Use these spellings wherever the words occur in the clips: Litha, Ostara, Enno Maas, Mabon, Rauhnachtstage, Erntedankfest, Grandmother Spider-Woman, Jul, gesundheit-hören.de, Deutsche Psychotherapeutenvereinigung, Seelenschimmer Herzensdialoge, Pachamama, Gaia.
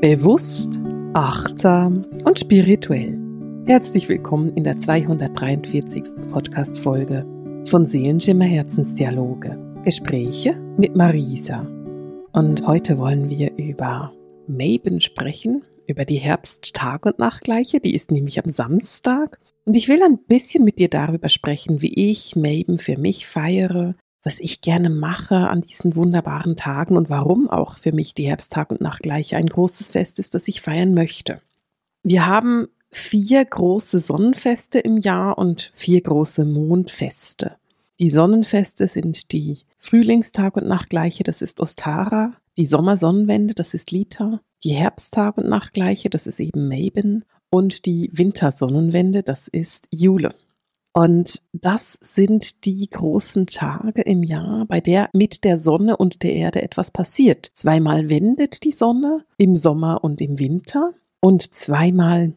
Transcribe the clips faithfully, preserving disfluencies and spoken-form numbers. Bewusst, achtsam und spirituell. Herzlich willkommen in der zweihundertdreiundvierzigsten Podcast-Folge von Seelenschimmer Herzensdialoge. Gespräche mit Marisa. Und heute wollen wir über Mabon sprechen, über die Herbsttag- und Nachtgleiche. Die ist nämlich am Samstag. Und ich will ein bisschen mit dir darüber sprechen, wie ich Mabon für mich feiere, was ich gerne mache an diesen wunderbaren Tagen und warum auch für mich die Herbsttag- und Nachtgleiche ein großes Fest ist, das ich feiern möchte. Wir haben vier große Sonnenfeste im Jahr und vier große Mondfeste. Die Sonnenfeste sind die Frühlingstag- und Nachtgleiche, das ist Ostara, die Sommersonnenwende, das ist Litha, die Herbsttag- und Nachtgleiche, das ist eben Mabon, und die Wintersonnenwende, das ist Jul. Und das sind die großen Tage im Jahr, bei der mit der Sonne und der Erde etwas passiert. Zweimal wendet die Sonne, im Sommer und im Winter. Und zweimal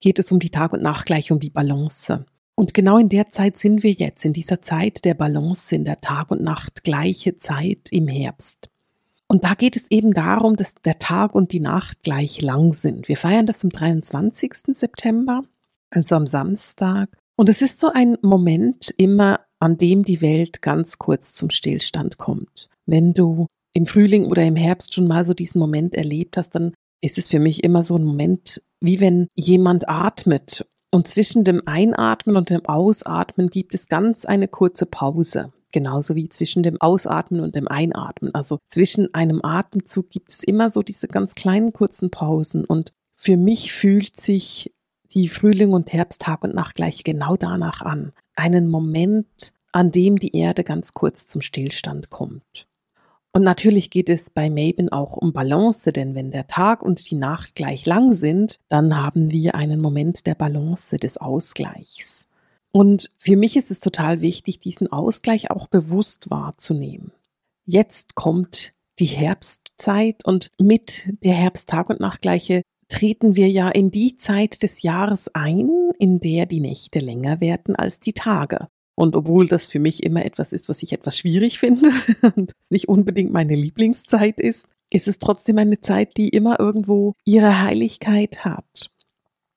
geht es um die Tag- und Nachtgleiche, um die Balance. Und genau in der Zeit sind wir jetzt, in dieser Zeit der Balance, in der Tag- und Nachtgleiche Zeit im Herbst. Und da geht es eben darum, dass der Tag und die Nacht gleich lang sind. Wir feiern das am dreiundzwanzigsten September, also am Samstag. Und es ist so ein Moment immer, an dem die Welt ganz kurz zum Stillstand kommt. Wenn du im Frühling oder im Herbst schon mal so diesen Moment erlebt hast, dann ist es für mich immer so ein Moment, wie wenn jemand atmet. Und zwischen dem Einatmen und dem Ausatmen gibt es ganz eine kurze Pause. Genauso wie zwischen dem Ausatmen und dem Einatmen. Also zwischen einem Atemzug gibt es immer so diese ganz kleinen kurzen Pausen. Und für mich fühlt sich die Frühling- und Herbsttag- und Nachtgleiche genau danach an. Einen Moment, an dem die Erde ganz kurz zum Stillstand kommt. Und natürlich geht es bei Mabon auch um Balance, denn wenn der Tag und die Nacht gleich lang sind, dann haben wir einen Moment der Balance, des Ausgleichs. Und für mich ist es total wichtig, diesen Ausgleich auch bewusst wahrzunehmen. Jetzt kommt die Herbstzeit und mit der Herbsttag- und Nachtgleiche treten wir ja in die Zeit des Jahres ein, in der die Nächte länger werden als die Tage. Und obwohl das für mich immer etwas ist, was ich etwas schwierig finde und es nicht unbedingt meine Lieblingszeit ist, ist es trotzdem eine Zeit, die immer irgendwo ihre Heiligkeit hat.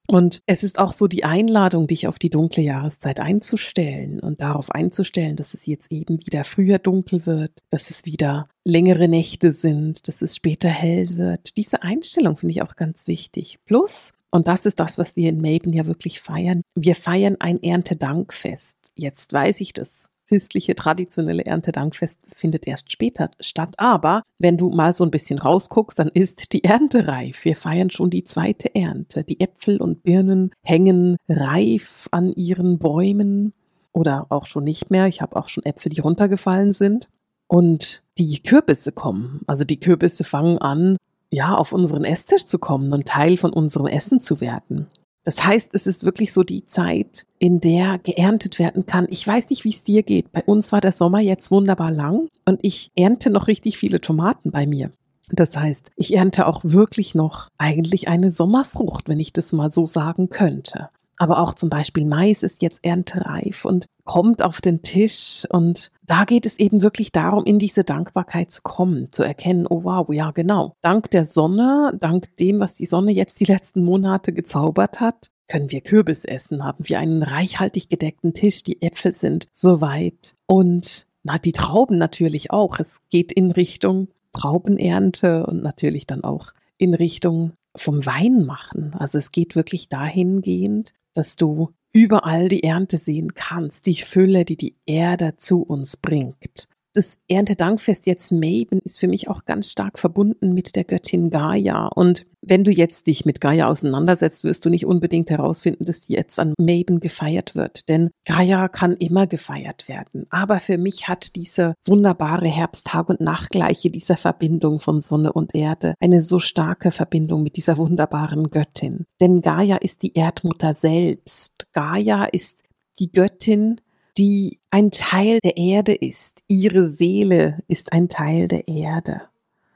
Und es ist auch so die Einladung, dich auf die dunkle Jahreszeit einzustellen und darauf einzustellen, dass es jetzt eben wieder früher dunkel wird, dass es wieder längere Nächte sind, dass es später hell wird. Diese Einstellung finde ich auch ganz wichtig. Plus, und das ist das, was wir in Mabon ja wirklich feiern. Wir feiern ein Erntedankfest. Jetzt weiß ich, das christliche, traditionelle Erntedankfest findet erst später statt. Aber wenn du mal so ein bisschen rausguckst, dann ist die Ernte reif. Wir feiern schon die zweite Ernte. Die Äpfel und Birnen hängen reif an ihren Bäumen oder auch schon nicht mehr. Ich habe auch schon Äpfel, die runtergefallen sind. Und die Kürbisse kommen. Also die Kürbisse fangen an, ja, auf unseren Esstisch zu kommen und Teil von unserem Essen zu werden. Das heißt, es ist wirklich so die Zeit, in der geerntet werden kann. Ich weiß nicht, wie es dir geht. Bei uns war der Sommer jetzt wunderbar lang und ich ernte noch richtig viele Tomaten bei mir. Das heißt, ich ernte auch wirklich noch eigentlich eine Sommerfrucht, wenn ich das mal so sagen könnte. Aber auch zum Beispiel Mais ist jetzt erntereif und kommt auf den Tisch. Und da geht es eben wirklich darum, in diese Dankbarkeit zu kommen, zu erkennen, oh wow, ja genau, dank der Sonne, dank dem, was die Sonne jetzt die letzten Monate gezaubert hat, können wir Kürbis essen, haben wir einen reichhaltig gedeckten Tisch, die Äpfel sind soweit und na, die Trauben natürlich auch. Es geht in Richtung Traubenernte und natürlich dann auch in Richtung vom Wein machen. Also es geht wirklich dahingehend, dass du überall die Ernte sehen kannst, die Fülle, die die Erde zu uns bringt. Das Erntedankfest jetzt Mabon ist für mich auch ganz stark verbunden mit der Göttin Gaia. Und wenn du jetzt dich mit Gaia auseinandersetzt, wirst du nicht unbedingt herausfinden, dass die jetzt an Mabon gefeiert wird. Denn Gaia kann immer gefeiert werden. Aber für mich hat diese wunderbare Herbsttag- und Nachtgleiche, dieser Verbindung von Sonne und Erde, eine so starke Verbindung mit dieser wunderbaren Göttin. Denn Gaia ist die Erdmutter selbst. Gaia ist die Göttin, die ein Teil der Erde ist. Ihre Seele ist ein Teil der Erde.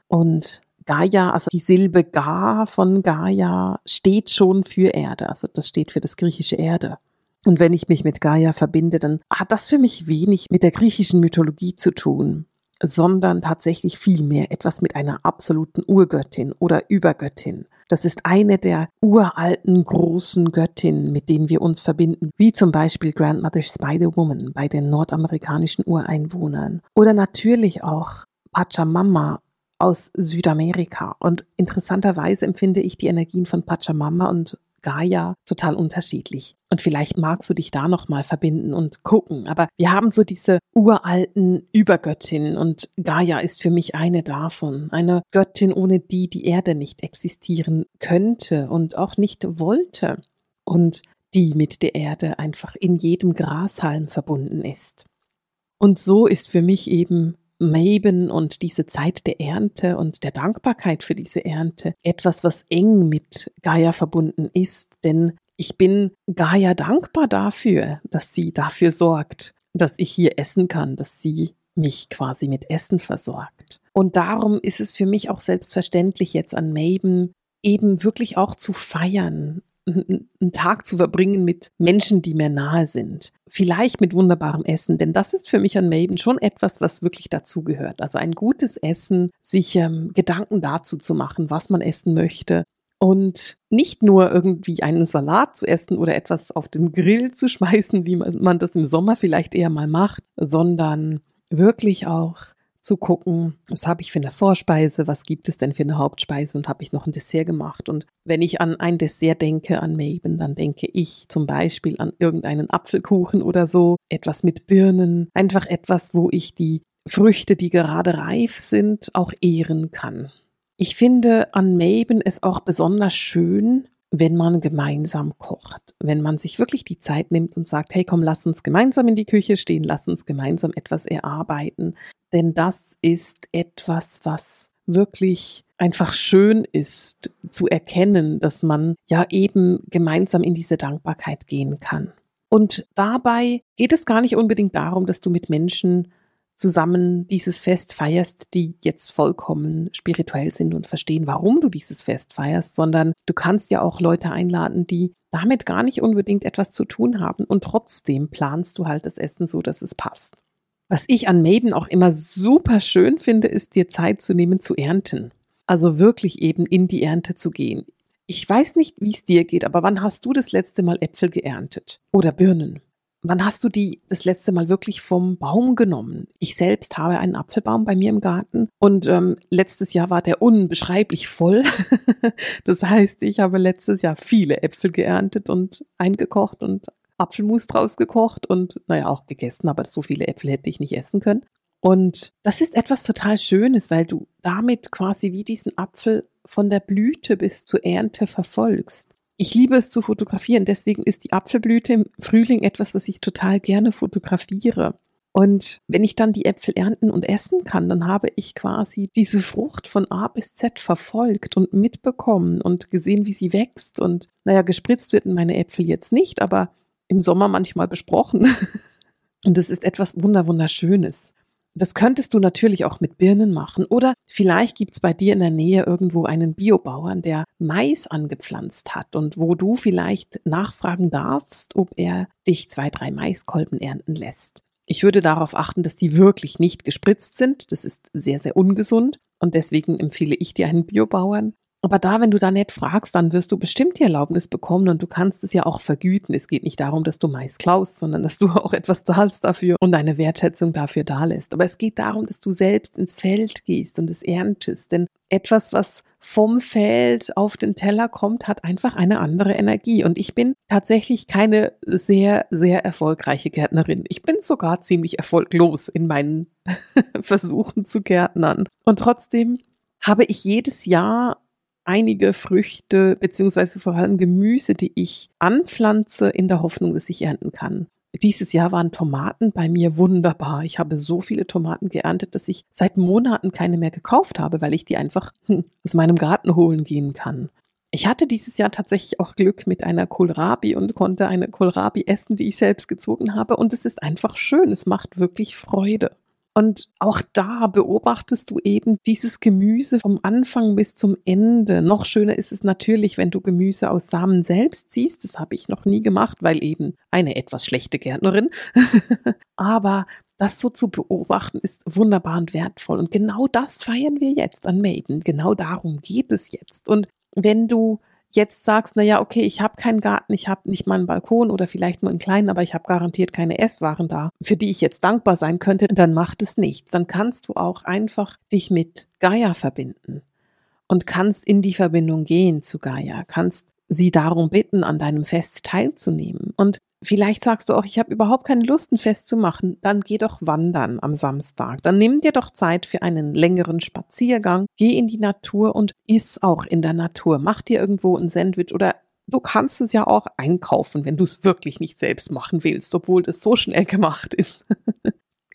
Und Gaia, also die Silbe Ga von Gaia, steht schon für Erde. Also das steht für das griechische Erde. Und wenn ich mich mit Gaia verbinde, dann hat das für mich wenig mit der griechischen Mythologie zu tun. sondern tatsächlich viel mehr etwas mit einer absoluten Urgöttin oder Übergöttin. Das ist eine der uralten großen Göttinnen, mit denen wir uns verbinden, wie zum Beispiel Grandmother Spider-Woman bei den nordamerikanischen Ureinwohnern oder natürlich auch Pachamama aus Südamerika. Und interessanterweise empfinde ich die Energien von Pachamama und Gaia total unterschiedlich. Und vielleicht magst du dich da nochmal verbinden und gucken. Aber wir haben so diese uralten Übergöttinnen und Gaia ist für mich eine davon. Eine Göttin, ohne die die Erde nicht existieren könnte und auch nicht wollte. Und die mit der Erde einfach in jedem Grashalm verbunden ist. Und so ist für mich eben Mabon und diese Zeit der Ernte und der Dankbarkeit für diese Ernte etwas, was eng mit Gaia verbunden ist, denn ich bin Gaia dankbar dafür, dass sie dafür sorgt, dass ich hier essen kann, dass sie mich quasi mit Essen versorgt. Und darum ist es für mich auch selbstverständlich jetzt an Mabon eben wirklich auch zu feiern, einen Tag zu verbringen mit Menschen, die mir nahe sind. Vielleicht mit wunderbarem Essen, denn das ist für mich an Mabon schon etwas, was wirklich dazugehört. Also ein gutes Essen, sich ähm, Gedanken dazu zu machen, was man essen möchte und nicht nur irgendwie einen Salat zu essen oder etwas auf den Grill zu schmeißen, wie man, man das im Sommer vielleicht eher mal macht, sondern wirklich auch zu gucken, was habe ich für eine Vorspeise, was gibt es denn für eine Hauptspeise und habe ich noch ein Dessert gemacht. Und wenn ich an ein Dessert denke, an Mabon, dann denke ich zum Beispiel an irgendeinen Apfelkuchen oder so, etwas mit Birnen, einfach etwas, wo ich die Früchte, die gerade reif sind, auch ehren kann. Ich finde an Mabon es auch besonders schön, wenn man gemeinsam kocht, wenn man sich wirklich die Zeit nimmt und sagt, hey komm, lass uns gemeinsam in die Küche stehen, lass uns gemeinsam etwas erarbeiten. Denn das ist etwas, was wirklich einfach schön ist, zu erkennen, dass man ja eben gemeinsam in diese Dankbarkeit gehen kann. Und dabei geht es gar nicht unbedingt darum, dass du mit Menschen zusammen dieses Fest feierst, die jetzt vollkommen spirituell sind und verstehen, warum du dieses Fest feierst, sondern du kannst ja auch Leute einladen, die damit gar nicht unbedingt etwas zu tun haben und trotzdem planst du halt das Essen so, dass es passt. Was ich an Mabon auch immer super schön finde, ist, dir Zeit zu nehmen zu ernten. Also wirklich eben in die Ernte zu gehen. Ich weiß nicht, wie es dir geht, aber wann hast du das letzte Mal Äpfel geerntet? Oder Birnen? Wann hast du die das letzte Mal wirklich vom Baum genommen? Ich selbst habe einen Apfelbaum bei mir im Garten und ähm, letztes Jahr war der unbeschreiblich voll. Das heißt, ich habe letztes Jahr viele Äpfel geerntet und eingekocht und Apfelmus draus gekocht und naja, auch gegessen, aber so viele Äpfel hätte ich nicht essen können. Und das ist etwas total Schönes, weil du damit quasi wie diesen Apfel von der Blüte bis zur Ernte verfolgst. Ich liebe es zu fotografieren, deswegen ist die Apfelblüte im Frühling etwas, was ich total gerne fotografiere. Und wenn ich dann die Äpfel ernten und essen kann, dann habe ich quasi diese Frucht von A bis Z verfolgt und mitbekommen und gesehen, wie sie wächst. Und naja, gespritzt werden meine Äpfel jetzt nicht, aber im Sommer manchmal besprochen. Und das ist etwas Wunderwunderschönes. Das könntest du natürlich auch mit Birnen machen. Oder vielleicht gibt es bei dir in der Nähe irgendwo einen Biobauern, der Mais angepflanzt hat und wo du vielleicht nachfragen darfst, ob er dich zwei, drei Maiskolben ernten lässt. Ich würde darauf achten, dass die wirklich nicht gespritzt sind. Das ist sehr, sehr ungesund. Und deswegen empfehle ich dir einen Biobauern. Aber da, wenn du da nett fragst, dann wirst du bestimmt die Erlaubnis bekommen und du kannst es ja auch vergüten. Es geht nicht darum, dass du Mais klaust, sondern dass du auch etwas zahlst dafür und deine Wertschätzung dafür dalässt. Aber es geht darum, dass du selbst ins Feld gehst und es erntest. Denn etwas, was vom Feld auf den Teller kommt, hat einfach eine andere Energie. Und ich bin tatsächlich keine sehr, sehr erfolgreiche Gärtnerin. Ich bin sogar ziemlich erfolglos in meinen Versuchen zu gärtnern. Und trotzdem habe ich jedes Jahr einige Früchte beziehungsweise vor allem Gemüse, die ich anpflanze, in der Hoffnung, dass ich ernten kann. Dieses Jahr waren Tomaten bei mir wunderbar. Ich habe so viele Tomaten geerntet, dass ich seit Monaten keine mehr gekauft habe, weil ich die einfach aus meinem Garten holen gehen kann. Ich hatte dieses Jahr tatsächlich auch Glück mit einer Kohlrabi und konnte eine Kohlrabi essen, die ich selbst gezogen habe. Und es ist einfach schön. Es macht wirklich Freude. Und auch da beobachtest du eben dieses Gemüse vom Anfang bis zum Ende. Noch schöner ist es natürlich, wenn du Gemüse aus Samen selbst ziehst. Das habe ich noch nie gemacht, weil eben eine etwas schlechte Gärtnerin. Aber das so zu beobachten, ist wunderbar und wertvoll. Und genau das feiern wir jetzt an Mabon. Genau darum geht es jetzt. Und wenn du jetzt sagst, naja, okay, ich habe keinen Garten, ich habe nicht mal einen Balkon oder vielleicht nur einen kleinen, aber ich habe garantiert keine Esswaren da, für die ich jetzt dankbar sein könnte, dann macht es nichts. Dann kannst du auch einfach dich mit Gaia verbinden und kannst in die Verbindung gehen zu Gaia, kannst sie darum bitten, an deinem Fest teilzunehmen. Und vielleicht sagst du auch, ich habe überhaupt keine Lust, ein Fest zu machen, dann geh doch wandern am Samstag. Dann nimm dir doch Zeit für einen längeren Spaziergang, geh in die Natur und iss auch in der Natur. Mach dir irgendwo ein Sandwich oder du kannst es ja auch einkaufen, wenn du es wirklich nicht selbst machen willst, obwohl das so schnell gemacht ist.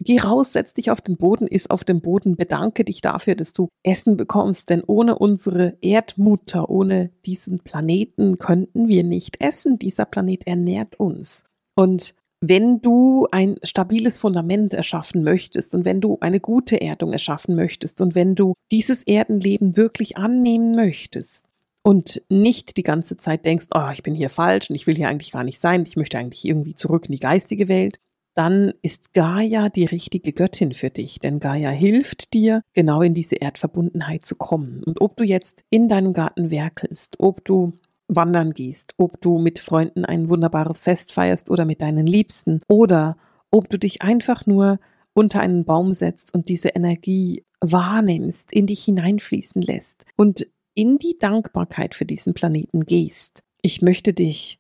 Geh raus, setz dich auf den Boden, iss auf dem Boden, bedanke dich dafür, dass du Essen bekommst, denn ohne unsere Erdmutter, ohne diesen Planeten könnten wir nicht essen. Dieser Planet ernährt uns. Und wenn du ein stabiles Fundament erschaffen möchtest und wenn du eine gute Erdung erschaffen möchtest und wenn du dieses Erdenleben wirklich annehmen möchtest und nicht die ganze Zeit denkst, oh, ich bin hier falsch und ich will hier eigentlich gar nicht sein, ich möchte eigentlich irgendwie zurück in die geistige Welt, dann ist Gaia die richtige Göttin für dich, denn Gaia hilft dir, genau in diese Erdverbundenheit zu kommen. Und ob du jetzt in deinem Garten werkelst, ob du wandern gehst, ob du mit Freunden ein wunderbares Fest feierst oder mit deinen Liebsten oder ob du dich einfach nur unter einen Baum setzt und diese Energie wahrnimmst, in dich hineinfließen lässt und in die Dankbarkeit für diesen Planeten gehst. Ich möchte dich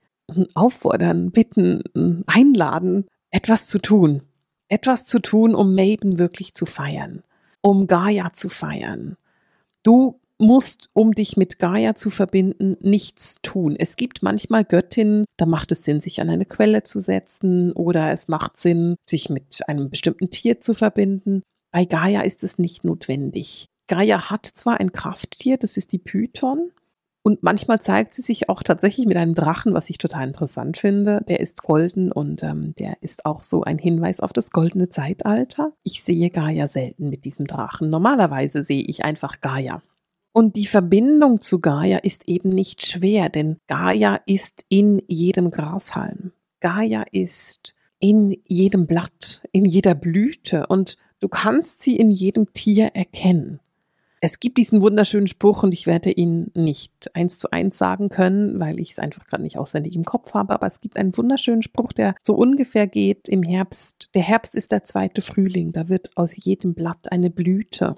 auffordern, bitten, einladen, etwas zu tun, etwas zu tun, um Mabon wirklich zu feiern, um Gaia zu feiern. Du musst, um dich mit Gaia zu verbinden, nichts tun. Es gibt manchmal Göttinnen, da macht es Sinn, sich an eine Quelle zu setzen oder es macht Sinn, sich mit einem bestimmten Tier zu verbinden. Bei Gaia ist es nicht notwendig. Gaia hat zwar ein Krafttier, das ist die Python. Und manchmal zeigt sie sich auch tatsächlich mit einem Drachen, was ich total interessant finde. Der ist golden und ähm, der ist auch so ein Hinweis auf das goldene Zeitalter. Ich sehe Gaia selten mit diesem Drachen. Normalerweise sehe ich einfach Gaia. Und die Verbindung zu Gaia ist eben nicht schwer, denn Gaia ist in jedem Grashalm. Gaia ist in jedem Blatt, in jeder Blüte und du kannst sie in jedem Tier erkennen. Es gibt diesen wunderschönen Spruch und ich werde ihn nicht eins zu eins sagen können, weil ich es einfach gerade nicht auswendig im Kopf habe, aber es gibt einen wunderschönen Spruch, der so ungefähr geht im Herbst. Der Herbst ist der zweite Frühling, da wird aus jedem Blatt eine Blüte,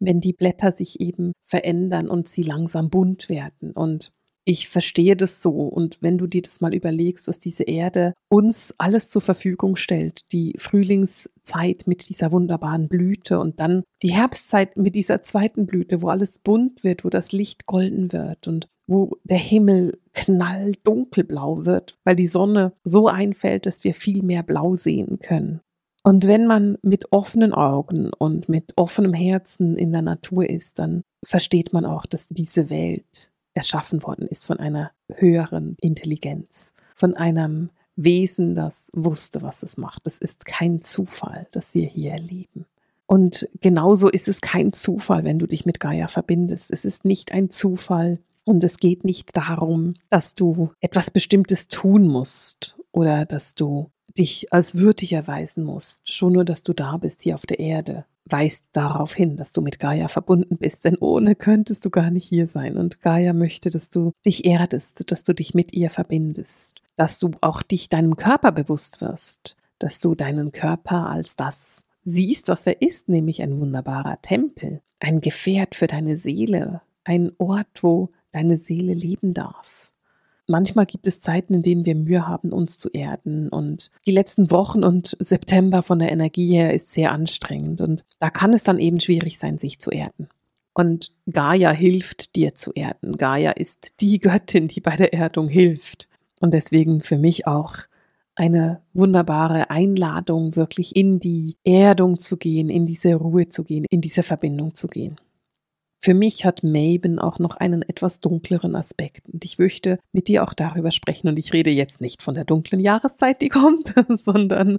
wenn die Blätter sich eben verändern und sie langsam bunt werden. Und ich verstehe das so und wenn du dir das mal überlegst, was diese Erde uns alles zur Verfügung stellt, die Frühlingszeit mit dieser wunderbaren Blüte und dann die Herbstzeit mit dieser zweiten Blüte, wo alles bunt wird, wo das Licht golden wird und wo der Himmel knalldunkelblau wird, weil die Sonne so einfällt, dass wir viel mehr Blau sehen können. Und wenn man mit offenen Augen und mit offenem Herzen in der Natur ist, dann versteht man auch, dass diese Welt erschaffen worden ist von einer höheren Intelligenz, von einem Wesen, das wusste, was es macht. Das ist kein Zufall, dass wir hier leben. Und genauso ist es kein Zufall, wenn du dich mit Gaia verbindest. Es ist nicht ein Zufall und es geht nicht darum, dass du etwas Bestimmtes tun musst oder dass du dich als würdig erweisen musst. Schon nur, dass du da bist, hier auf der Erde, weist darauf hin, dass du mit Gaia verbunden bist, denn ohne könntest du gar nicht hier sein. Und Gaia möchte, dass du dich erdest, dass du dich mit ihr verbindest, dass du auch dich deinem Körper bewusst wirst, dass du deinen Körper als das siehst, was er ist, nämlich ein wunderbarer Tempel, ein Gefährt für deine Seele, ein Ort, wo deine Seele leben darf. Manchmal gibt es Zeiten, in denen wir Mühe haben, uns zu erden und die letzten Wochen und September von der Energie her ist sehr anstrengend und da kann es dann eben schwierig sein, sich zu erden. Und Gaia hilft dir zu erden. Gaia ist die Göttin, die bei der Erdung hilft und deswegen für mich auch eine wunderbare Einladung, wirklich in die Erdung zu gehen, in diese Ruhe zu gehen, in diese Verbindung zu gehen. Für mich hat Mabon auch noch einen etwas dunkleren Aspekt und ich möchte mit dir auch darüber sprechen und ich rede jetzt nicht von der dunklen Jahreszeit, die kommt, sondern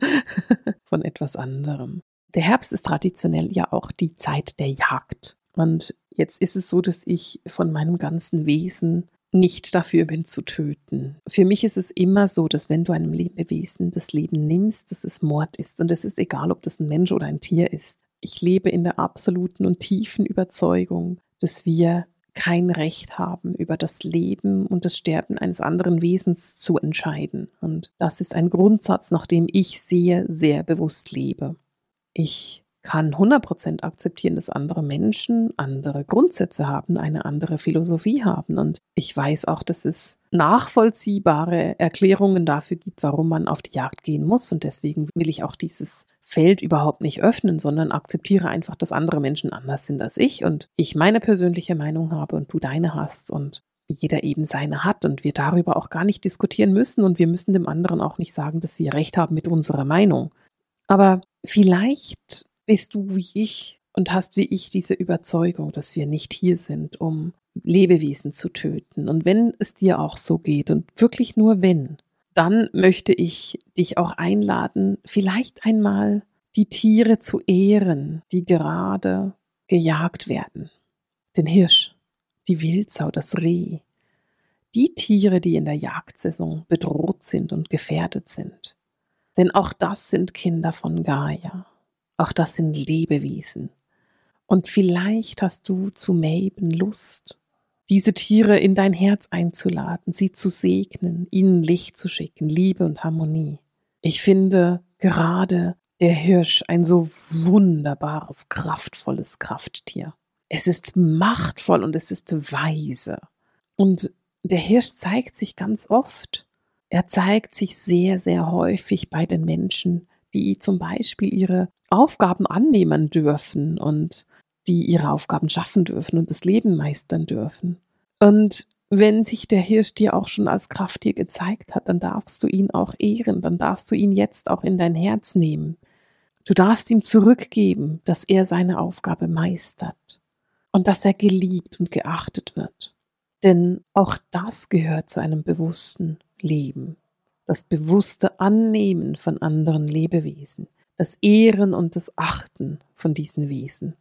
von etwas anderem. Der Herbst ist traditionell ja auch die Zeit der Jagd und jetzt ist es so, dass ich von meinem ganzen Wesen nicht dafür bin, zu töten. Für mich ist es immer so, dass wenn du einem Lebewesen das Leben nimmst, dass es Mord ist. Und es ist egal, ob das ein Mensch oder ein Tier ist. Ich lebe in der absoluten und tiefen Überzeugung, dass wir kein Recht haben, über das Leben und das Sterben eines anderen Wesens zu entscheiden. Und das ist ein Grundsatz, nach dem ich sehr, sehr bewusst lebe. Ich kann hundert Prozent akzeptieren, dass andere Menschen andere Grundsätze haben, eine andere Philosophie haben. Und ich weiß auch, dass es nachvollziehbare Erklärungen dafür gibt, warum man auf die Jagd gehen muss. Und deswegen will ich auch dieses Feld überhaupt nicht öffnen, sondern akzeptiere einfach, dass andere Menschen anders sind als ich. Und ich meine persönliche Meinung habe und du deine hast. Und jeder eben seine hat. Und wir darüber auch gar nicht diskutieren müssen. Und wir müssen dem anderen auch nicht sagen, dass wir Recht haben mit unserer Meinung. Aber vielleicht bist du wie ich und hast wie ich diese Überzeugung, dass wir nicht hier sind, um Lebewesen zu töten. Und wenn es dir auch so geht und wirklich nur wenn, dann möchte ich dich auch einladen, vielleicht einmal die Tiere zu ehren, die gerade gejagt werden. Den Hirsch, die Wildsau, das Reh. Die Tiere, die in der Jagdsaison bedroht sind und gefährdet sind. Denn auch das sind Kinder von Gaia. Auch das sind Lebewesen. Und vielleicht hast du zu Mabon Lust, diese Tiere in dein Herz einzuladen, sie zu segnen, ihnen Licht zu schicken, Liebe und Harmonie. Ich finde gerade der Hirsch ein so wunderbares, kraftvolles Krafttier. Es ist machtvoll und es ist weise. Und der Hirsch zeigt sich ganz oft. Er zeigt sich sehr, sehr häufig bei den Menschen, die zum Beispiel ihre Aufgaben annehmen dürfen und die ihre Aufgaben schaffen dürfen und das Leben meistern dürfen. Und wenn sich der Hirsch dir auch schon als Krafttier gezeigt hat, dann darfst du ihn auch ehren, dann darfst du ihn jetzt auch in dein Herz nehmen. Du darfst ihm zurückgeben, dass er seine Aufgabe meistert und dass er geliebt und geachtet wird. Denn auch das gehört zu einem bewussten Leben. Das bewusste Annehmen von anderen Lebewesen, das Ehren und das Achten von diesen Wesen.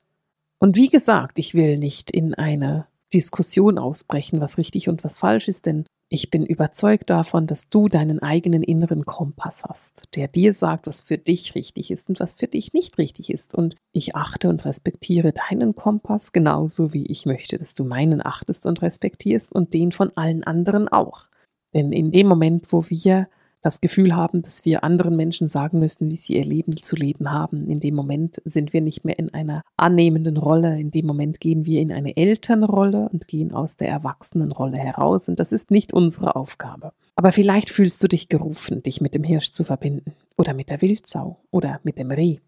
Und wie gesagt, ich will nicht in eine Diskussion ausbrechen, was richtig und was falsch ist, denn ich bin überzeugt davon, dass du deinen eigenen inneren Kompass hast, der dir sagt, was für dich richtig ist und was für dich nicht richtig ist. Und ich achte und respektiere deinen Kompass genauso, wie ich möchte, dass du meinen achtest und respektierst und den von allen anderen auch. Denn in dem Moment, wo wir das Gefühl haben, dass wir anderen Menschen sagen müssen, wie sie ihr Leben zu leben haben. In dem Moment sind wir nicht mehr in einer annehmenden Rolle. In dem Moment gehen wir in eine Elternrolle und gehen aus der Erwachsenenrolle heraus. Und das ist nicht unsere Aufgabe. Aber vielleicht fühlst du dich gerufen, dich mit dem Hirsch zu verbinden oder mit der Wildsau oder mit dem Reh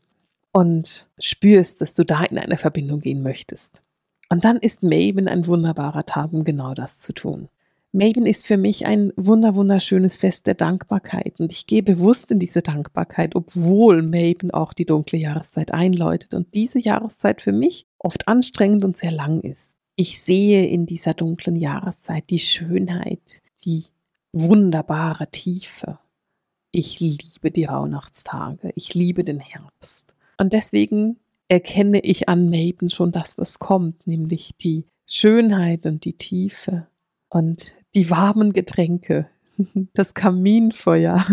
und spürst, dass du da in eine Verbindung gehen möchtest. Und dann ist Mabon ein wunderbarer Tag, um genau das zu tun. Mabon ist für mich ein wunder wunderschönes Fest der Dankbarkeit und ich gehe bewusst in diese Dankbarkeit, obwohl Mabon auch die dunkle Jahreszeit einläutet und diese Jahreszeit für mich oft anstrengend und sehr lang ist. Ich sehe in dieser dunklen Jahreszeit die Schönheit, die wunderbare Tiefe. Ich liebe die Rauhnachtstage, ich liebe den Herbst und deswegen erkenne ich an Mabon schon das, was kommt, nämlich die Schönheit und die Tiefe. Und die warmen Getränke, das Kaminfeuer,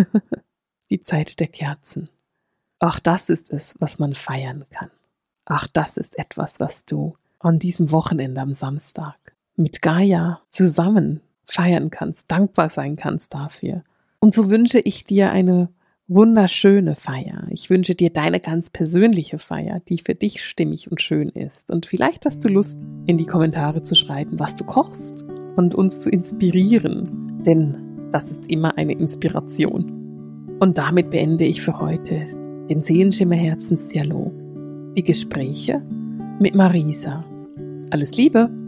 die Zeit der Kerzen. Auch das ist es, was man feiern kann. Auch das ist etwas, was du an diesem Wochenende am Samstag mit Gaia zusammen feiern kannst, dankbar sein kannst dafür. Und so wünsche ich dir eine wunderschöne Feier. Ich wünsche dir deine ganz persönliche Feier, die für dich stimmig und schön ist. Und vielleicht hast du Lust, in die Kommentare zu schreiben, was du kochst. Und uns zu inspirieren, denn das ist immer eine Inspiration. Und damit beende ich für heute den Seelenschimmer Herzensdialog, die Gespräche mit Marisa. Alles Liebe!